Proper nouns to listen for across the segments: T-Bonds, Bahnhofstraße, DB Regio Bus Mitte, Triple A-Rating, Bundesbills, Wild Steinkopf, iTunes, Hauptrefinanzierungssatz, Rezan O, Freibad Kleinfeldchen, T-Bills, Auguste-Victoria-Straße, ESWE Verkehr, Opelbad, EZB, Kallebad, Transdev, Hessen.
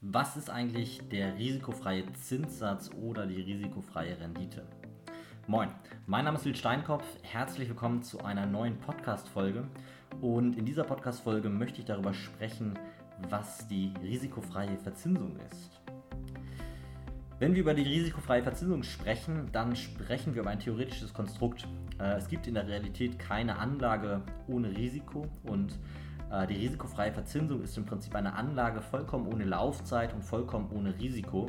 Was ist eigentlich der risikofreie Zinssatz oder die risikofreie Rendite? Moin, mein Name ist Wild Steinkopf, herzlich willkommen zu einer neuen Podcast-Folge. Und in dieser Podcast-Folge möchte ich darüber sprechen, was die risikofreie Verzinsung ist. Wenn wir über die risikofreie Verzinsung sprechen, dann sprechen wir über ein theoretisches Konstrukt. Es gibt in der Realität keine Anlage ohne Risiko und die risikofreie Verzinsung ist im Prinzip eine Anlage vollkommen ohne Laufzeit und vollkommen ohne Risiko.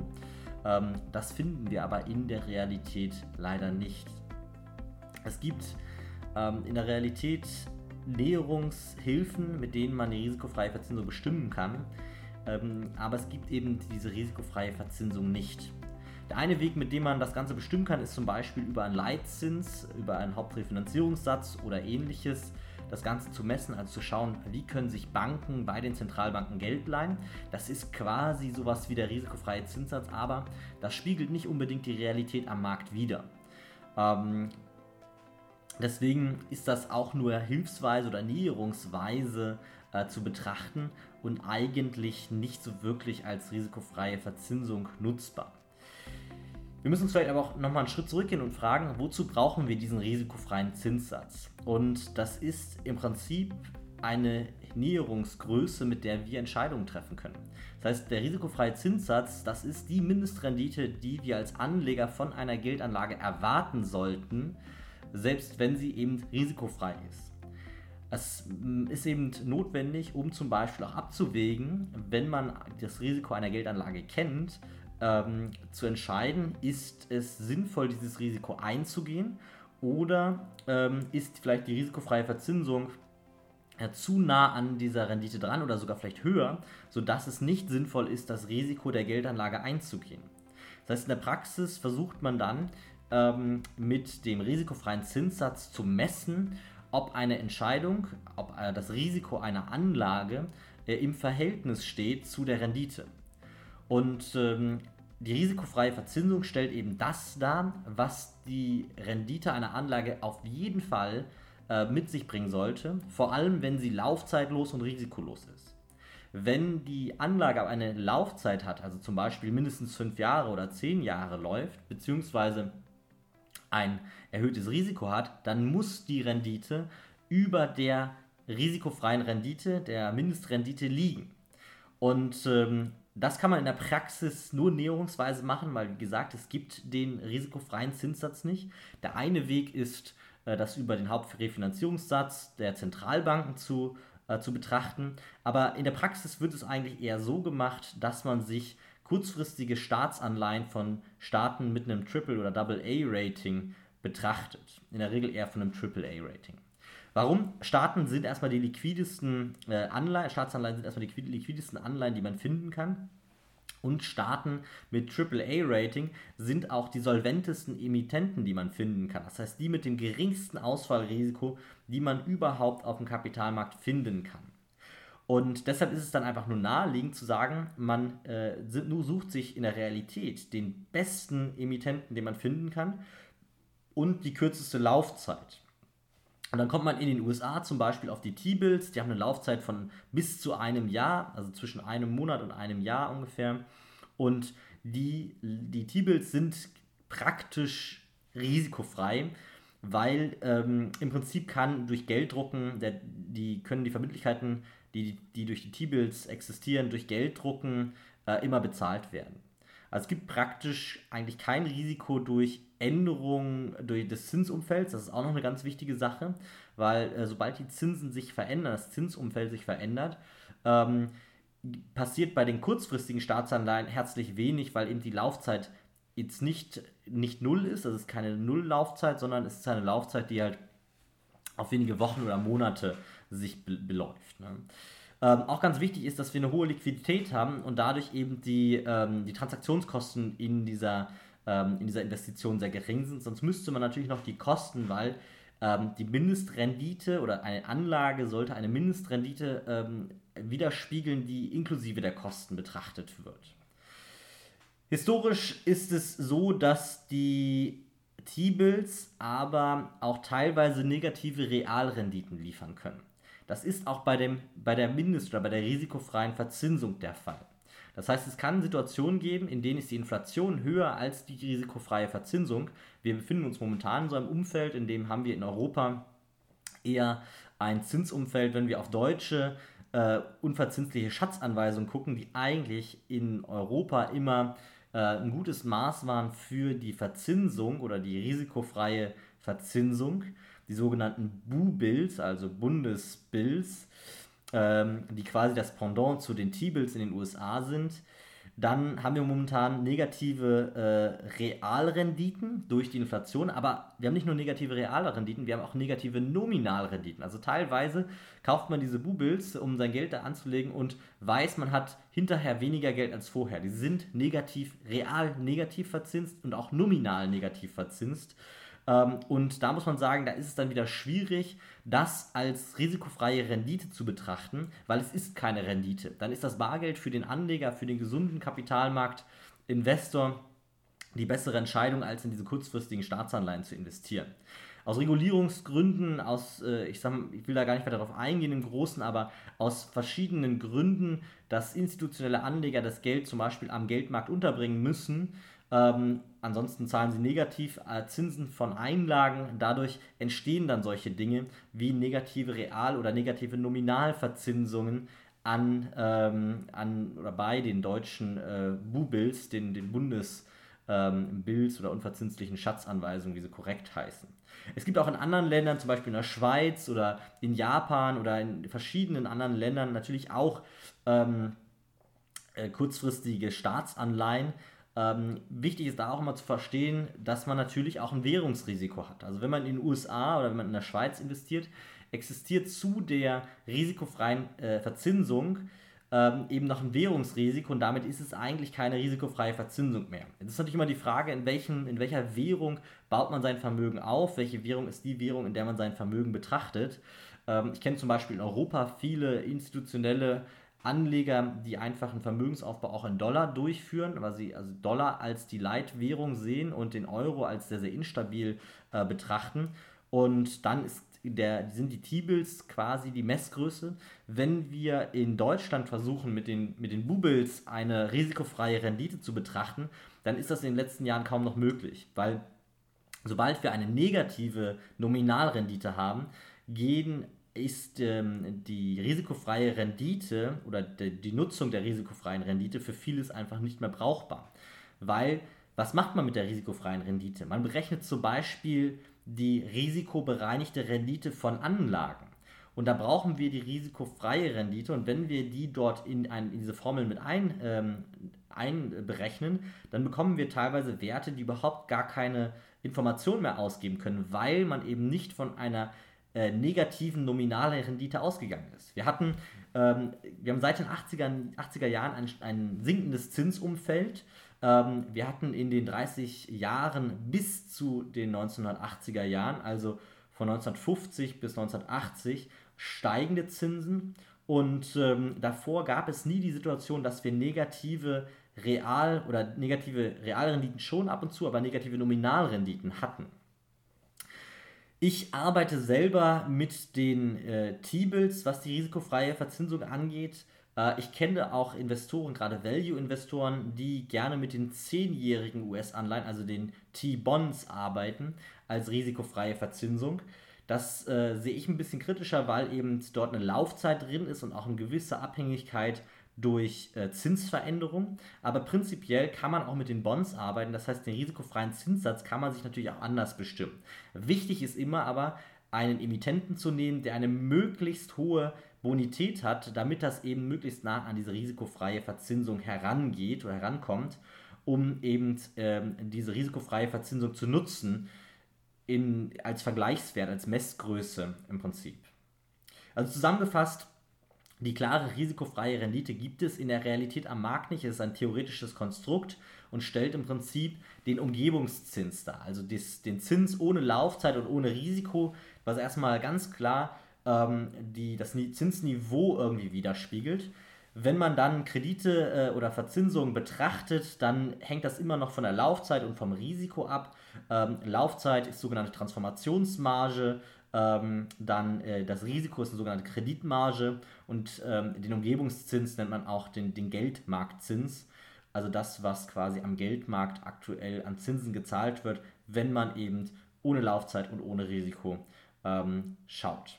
Das finden wir aber in der Realität leider nicht. Es gibt in der Realität Näherungshilfen, mit denen man die risikofreie Verzinsung bestimmen kann, aber es gibt eben diese risikofreie Verzinsung nicht. Der eine Weg, mit dem man das Ganze bestimmen kann, ist zum Beispiel über einen Leitzins, über einen Hauptrefinanzierungssatz oder ähnliches, das Ganze zu messen, also zu schauen, wie können sich Banken bei den Zentralbanken Geld leihen. Das ist quasi sowas wie der risikofreie Zinssatz, aber das spiegelt nicht unbedingt die Realität am Markt wider. Deswegen ist das auch nur hilfsweise oder näherungsweise zu betrachten und eigentlich nicht so wirklich als risikofreie Verzinsung nutzbar. Wir müssen uns vielleicht aber auch nochmal einen Schritt zurückgehen und fragen, wozu brauchen wir diesen risikofreien Zinssatz? Und das ist im Prinzip eine Näherungsgröße, mit der wir Entscheidungen treffen können. Das heißt, der risikofreie Zinssatz, das ist die Mindestrendite, die wir als Anleger von einer Geldanlage erwarten sollten, selbst wenn sie eben risikofrei ist. Es ist eben notwendig, um zum Beispiel auch abzuwägen, wenn man das Risiko einer Geldanlage kennt, zu entscheiden, ist es sinnvoll, dieses Risiko einzugehen oder ist vielleicht die risikofreie Verzinsung zu nah an dieser Rendite dran oder sogar vielleicht höher, sodass es nicht sinnvoll ist, das Risiko der Geldanlage einzugehen. Das heißt, in der Praxis versucht man dann mit dem risikofreien Zinssatz zu messen, ob eine Entscheidung, ob das Risiko einer Anlage im Verhältnis steht zu der Rendite. Und die risikofreie Verzinsung stellt eben das dar, was die Rendite einer Anlage auf jeden Fall mit sich bringen sollte, vor allem wenn sie laufzeitlos und risikolos ist. Wenn die Anlage aber eine Laufzeit hat, also zum Beispiel mindestens 5 Jahre oder 10 Jahre läuft, beziehungsweise ein erhöhtes Risiko hat, dann muss die Rendite über der risikofreien Rendite, der Mindestrendite liegen. Und das kann man in der Praxis nur näherungsweise machen, weil, wie gesagt, es gibt den risikofreien Zinssatz nicht. Der eine Weg ist, das über den Hauptrefinanzierungssatz der Zentralbanken zu betrachten. Aber in der Praxis wird es eigentlich eher so gemacht, dass man sich kurzfristige Staatsanleihen von Staaten mit einem Triple- oder Double-A-Rating betrachtet. In der Regel eher von einem Triple-A-Rating. Warum? Staaten sind erstmal die liquidesten Anleihen, Staatsanleihen sind erstmal die liquidesten Anleihen, die man finden kann. Und Staaten mit AAA-Rating sind auch die solventesten Emittenten, die man finden kann. Das heißt, die mit dem geringsten Ausfallrisiko, die man überhaupt auf dem Kapitalmarkt finden kann. Und deshalb ist es dann einfach nur naheliegend zu sagen, man sucht sich in der Realität den besten Emittenten, den man finden kann und die kürzeste Laufzeit. Und dann kommt man in den USA zum Beispiel auf die T-Bills, die haben eine Laufzeit von bis zu einem Jahr, also zwischen einem Monat und einem Jahr ungefähr. Und die T-Bills sind praktisch risikofrei, weil im Prinzip kann durch Gelddrucken, die Verbindlichkeiten, die durch die T-Bills existieren, durch Gelddrucken immer bezahlt werden. Also es gibt praktisch eigentlich kein Risiko durch Änderungen des Zinsumfelds. Das ist auch noch eine ganz wichtige Sache, weil sobald die Zinsen sich verändern, das Zinsumfeld sich verändert, passiert bei den kurzfristigen Staatsanleihen herzlich wenig, weil eben die Laufzeit jetzt nicht null ist. Das ist keine Nulllaufzeit, sondern es ist eine Laufzeit, die halt auf wenige Wochen oder Monate sich beläuft, ne? Auch ganz wichtig ist, dass wir eine hohe Liquidität haben und dadurch eben die Transaktionskosten in dieser Investition sehr gering sind. Sonst müsste man natürlich noch die Kosten, weil die Mindestrendite oder eine Anlage sollte eine Mindestrendite widerspiegeln, die inklusive der Kosten betrachtet wird. Historisch ist es so, dass die T-Bills aber auch teilweise negative Realrenditen liefern können. Das ist auch bei der risikofreien Verzinsung der Fall. Das heißt, es kann Situationen geben, in denen ist die Inflation höher als die risikofreie Verzinsung. Wir befinden uns momentan in so einem Umfeld, in dem haben wir in Europa eher ein Zinsumfeld, wenn wir auf deutsche unverzinsliche Schatzanweisungen gucken, die eigentlich in Europa immer ein gutes Maß waren für die Verzinsung oder die risikofreie Verzinsung, die sogenannten BU-Bills, also Bundesbills, die quasi das Pendant zu den T-Bills in den USA sind. Dann haben wir momentan negative Realrenditen durch die Inflation, aber wir haben nicht nur negative Realrenditen, wir haben auch negative Nominalrenditen. Also teilweise kauft man diese BU-Bills, um sein Geld da anzulegen und weiß, man hat hinterher weniger Geld als vorher. Die sind negativ, real negativ verzinst und auch nominal negativ verzinst. Und da muss man sagen, da ist es dann wieder schwierig, das als risikofreie Rendite zu betrachten, weil es ist keine Rendite. Dann ist das Bargeld für den Anleger, für den gesunden Kapitalmarkt-Investor die bessere Entscheidung, als in diese kurzfristigen Staatsanleihen zu investieren. Aus Regulierungsgründen, ich will da gar nicht weiter darauf eingehen im Großen, aber aus verschiedenen Gründen, dass institutionelle Anleger das Geld zum Beispiel am Geldmarkt unterbringen müssen, ansonsten zahlen sie negativ Zinsen von Einlagen. Dadurch entstehen dann solche Dinge wie negative Real- oder negative Nominalverzinsungen oder bei den deutschen BU-Bills, den Bundes Bills oder unverzinslichen Schatzanweisungen, wie sie korrekt heißen. Es gibt auch in anderen Ländern, zum Beispiel in der Schweiz oder in Japan oder in verschiedenen anderen Ländern natürlich auch kurzfristige Staatsanleihen. Wichtig ist da auch immer zu verstehen, dass man natürlich auch ein Währungsrisiko hat. Also wenn man in den USA oder wenn man in der Schweiz investiert, existiert zu der risikofreien Verzinsung eben noch ein Währungsrisiko und damit ist es eigentlich keine risikofreie Verzinsung mehr. Jetzt ist natürlich immer die Frage, in welcher Währung baut man sein Vermögen auf, welche Währung ist die Währung, in der man sein Vermögen betrachtet. Ich kenne zum Beispiel in Europa viele institutionelle Anleger, die einfach einen Vermögensaufbau auch in Dollar durchführen, weil sie also Dollar als die Leitwährung sehen und den Euro als sehr, sehr instabil betrachten. Und dann sind die T-Bills quasi die Messgröße. Wenn wir in Deutschland versuchen, mit den BU-Bills eine risikofreie Rendite zu betrachten, dann ist das in den letzten Jahren kaum noch möglich, weil sobald wir eine negative Nominalrendite haben, ist die risikofreie Rendite oder die Nutzung der risikofreien Rendite für vieles einfach nicht mehr brauchbar. Weil, was macht man mit der risikofreien Rendite? Man berechnet zum Beispiel die risikobereinigte Rendite von Anlagen. Und da brauchen wir die risikofreie Rendite und wenn wir die dort in diese Formel mit einberechnen, dann bekommen wir teilweise Werte, die überhaupt gar keine Information mehr ausgeben können, weil man eben nicht von einer negativen nominalen Rendite ausgegangen ist. Wir haben seit den 80er Jahren ein sinkendes Zinsumfeld. Wir hatten in den 30 Jahren bis zu den 1980er Jahren, also von 1950 bis 1980, steigende Zinsen und davor gab es nie die Situation, dass wir negative Realrenditen schon ab und zu, aber negative Nominalrenditen hatten. Ich arbeite selber mit den T-Bills, was die risikofreie Verzinsung angeht. Ich kenne auch Investoren, gerade Value-Investoren, die gerne mit den 10-jährigen US-Anleihen, also den T-Bonds, arbeiten als risikofreie Verzinsung. Das sehe ich ein bisschen kritischer, weil eben dort eine Laufzeit drin ist und auch eine gewisse Abhängigkeit durch Zinsveränderung, aber prinzipiell kann man auch mit den Bonds arbeiten, das heißt, den risikofreien Zinssatz kann man sich natürlich auch anders bestimmen. Wichtig ist immer aber, einen Emittenten zu nehmen, der eine möglichst hohe Bonität hat, damit das eben möglichst nah an diese risikofreie Verzinsung herangeht oder herankommt, um eben diese risikofreie Verzinsung zu nutzen als Vergleichswert, als Messgröße im Prinzip. Also zusammengefasst, die klare risikofreie Rendite gibt es in der Realität am Markt nicht, es ist ein theoretisches Konstrukt und stellt im Prinzip den Umgebungszins dar, also den Zins ohne Laufzeit und ohne Risiko, was erstmal ganz klar das Zinsniveau irgendwie widerspiegelt. Wenn man dann Kredite oder Verzinsungen betrachtet, dann hängt das immer noch von der Laufzeit und vom Risiko ab. Laufzeit ist sogenannte Transformationsmarge, Dann das Risiko ist eine sogenannte Kreditmarge und den Umgebungszins nennt man auch den Geldmarktzins, also das, was quasi am Geldmarkt aktuell an Zinsen gezahlt wird, wenn man eben ohne Laufzeit und ohne Risiko schaut.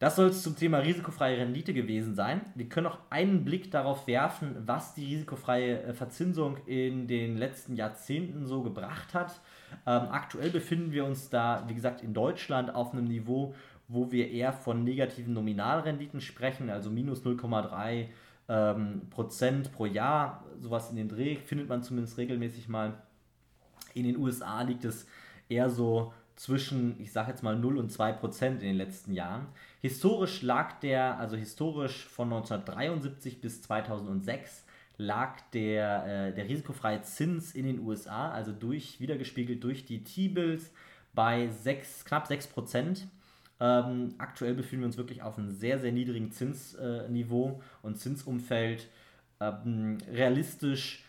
Das soll es zum Thema risikofreie Rendite gewesen sein. Wir können noch einen Blick darauf werfen, was die risikofreie Verzinsung in den letzten Jahrzehnten so gebracht hat. Aktuell befinden wir uns da, wie gesagt, in Deutschland auf einem Niveau, wo wir eher von negativen Nominalrenditen sprechen, also minus 0,3 Prozent pro Jahr. Sowas in den Dreh findet man zumindest regelmäßig mal. In den USA liegt es eher so zwischen, ich sage jetzt mal 0 und 2% in den letzten Jahren. Historisch von 1973 bis 2006 lag der risikofreie Zins in den USA, also wiedergespiegelt durch die T-Bills, bei knapp 6%. Aktuell befinden wir uns wirklich auf einem sehr, sehr niedrigen Zinsniveau und Zinsumfeld. Realistisch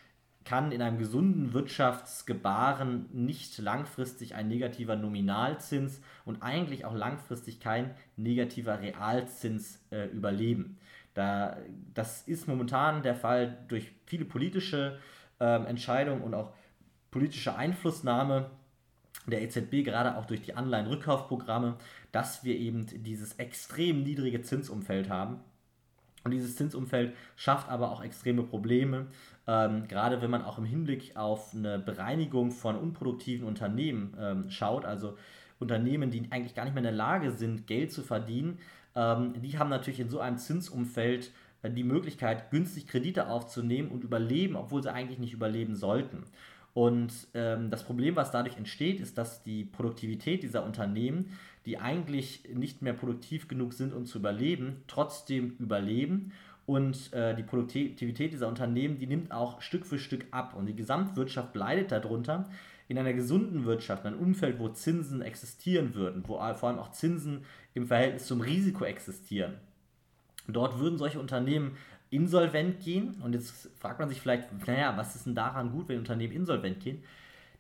kann in einem gesunden Wirtschaftsgebaren nicht langfristig ein negativer Nominalzins und eigentlich auch langfristig kein negativer Realzins überleben. Das ist momentan der Fall durch viele politische Entscheidungen und auch politische Einflussnahme der EZB, gerade auch durch die Anleihenrückkaufprogramme, dass wir eben dieses extrem niedrige Zinsumfeld haben. Und dieses Zinsumfeld schafft aber auch extreme Probleme, gerade wenn man auch im Hinblick auf eine Bereinigung von unproduktiven Unternehmen schaut, also Unternehmen, die eigentlich gar nicht mehr in der Lage sind, Geld zu verdienen, die haben natürlich in so einem Zinsumfeld die Möglichkeit, günstig Kredite aufzunehmen und überleben, obwohl sie eigentlich nicht überleben sollten. Und das Problem, was dadurch entsteht, ist, dass die Produktivität dieser Unternehmen, die eigentlich nicht mehr produktiv genug sind, um zu überleben, trotzdem überleben. Und die Produktivität dieser Unternehmen, die nimmt auch Stück für Stück ab. Und die Gesamtwirtschaft leidet darunter. In einer gesunden Wirtschaft, in einem Umfeld, wo Zinsen existieren würden, wo vor allem auch Zinsen im Verhältnis zum Risiko existieren, dort würden solche Unternehmen insolvent gehen. Und jetzt fragt man sich vielleicht, was ist denn daran gut, wenn Unternehmen insolvent gehen?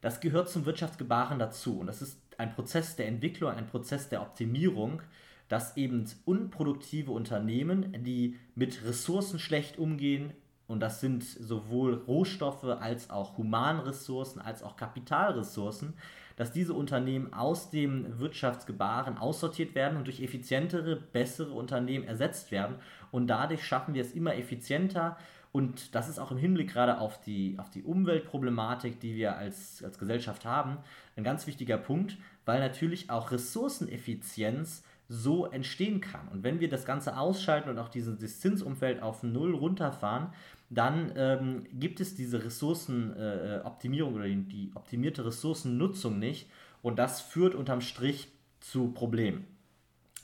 Das gehört zum Wirtschaftsgebaren dazu und das ist ein Prozess der Entwicklung, ein Prozess der Optimierung, dass eben unproduktive Unternehmen, die mit Ressourcen schlecht umgehen, und das sind sowohl Rohstoffe als auch Humanressourcen, als auch Kapitalressourcen, dass diese Unternehmen aus dem Wirtschaftsgebaren aussortiert werden und durch effizientere, bessere Unternehmen ersetzt werden. Und dadurch schaffen wir es immer effizienter. Und das ist auch im Hinblick gerade auf die Umweltproblematik, die wir als Gesellschaft haben, ein ganz wichtiger Punkt, weil natürlich auch Ressourceneffizienz so entstehen kann. Und wenn wir das Ganze ausschalten und auch dieses Zinsumfeld auf 0 runterfahren, dann gibt es diese Ressourcenoptimierung oder die optimierte Ressourcennutzung nicht. Und das führt unterm Strich zu Problemen.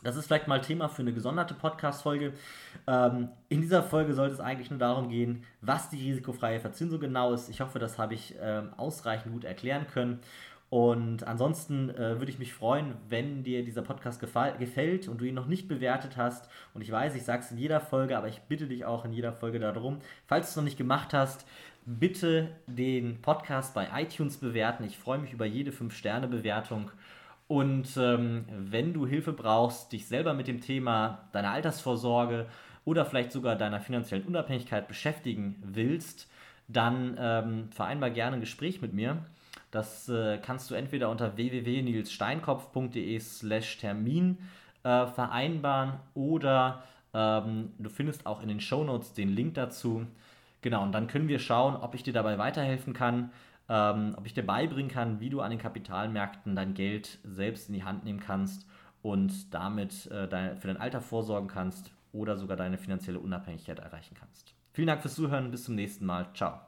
Das ist vielleicht mal Thema für eine gesonderte Podcast-Folge. In dieser Folge sollte es eigentlich nur darum gehen, was die risikofreie Verzinsung genau ist. Ich hoffe, das habe ich ausreichend gut erklären können. Und ansonsten würde ich mich freuen, wenn dir dieser Podcast gefällt und du ihn noch nicht bewertet hast. Und ich weiß, ich sage es in jeder Folge, aber ich bitte dich auch in jeder Folge darum, falls du es noch nicht gemacht hast, bitte den Podcast bei iTunes bewerten. Ich freue mich über jede 5-Sterne-Bewertung. Und wenn du Hilfe brauchst, dich selber mit dem Thema deiner Altersvorsorge oder vielleicht sogar deiner finanziellen Unabhängigkeit beschäftigen willst, dann vereinbar gerne ein Gespräch mit mir. Das kannst du entweder unter www.nilssteinkopf.de/termin vereinbaren oder du findest auch in den Shownotes den Link dazu. Genau, und dann können wir schauen, ob ich dir dabei weiterhelfen kann. Ob ich dir beibringen kann, wie du an den Kapitalmärkten dein Geld selbst in die Hand nehmen kannst und damit für dein Alter vorsorgen kannst oder sogar deine finanzielle Unabhängigkeit erreichen kannst. Vielen Dank fürs Zuhören, bis zum nächsten Mal. Ciao.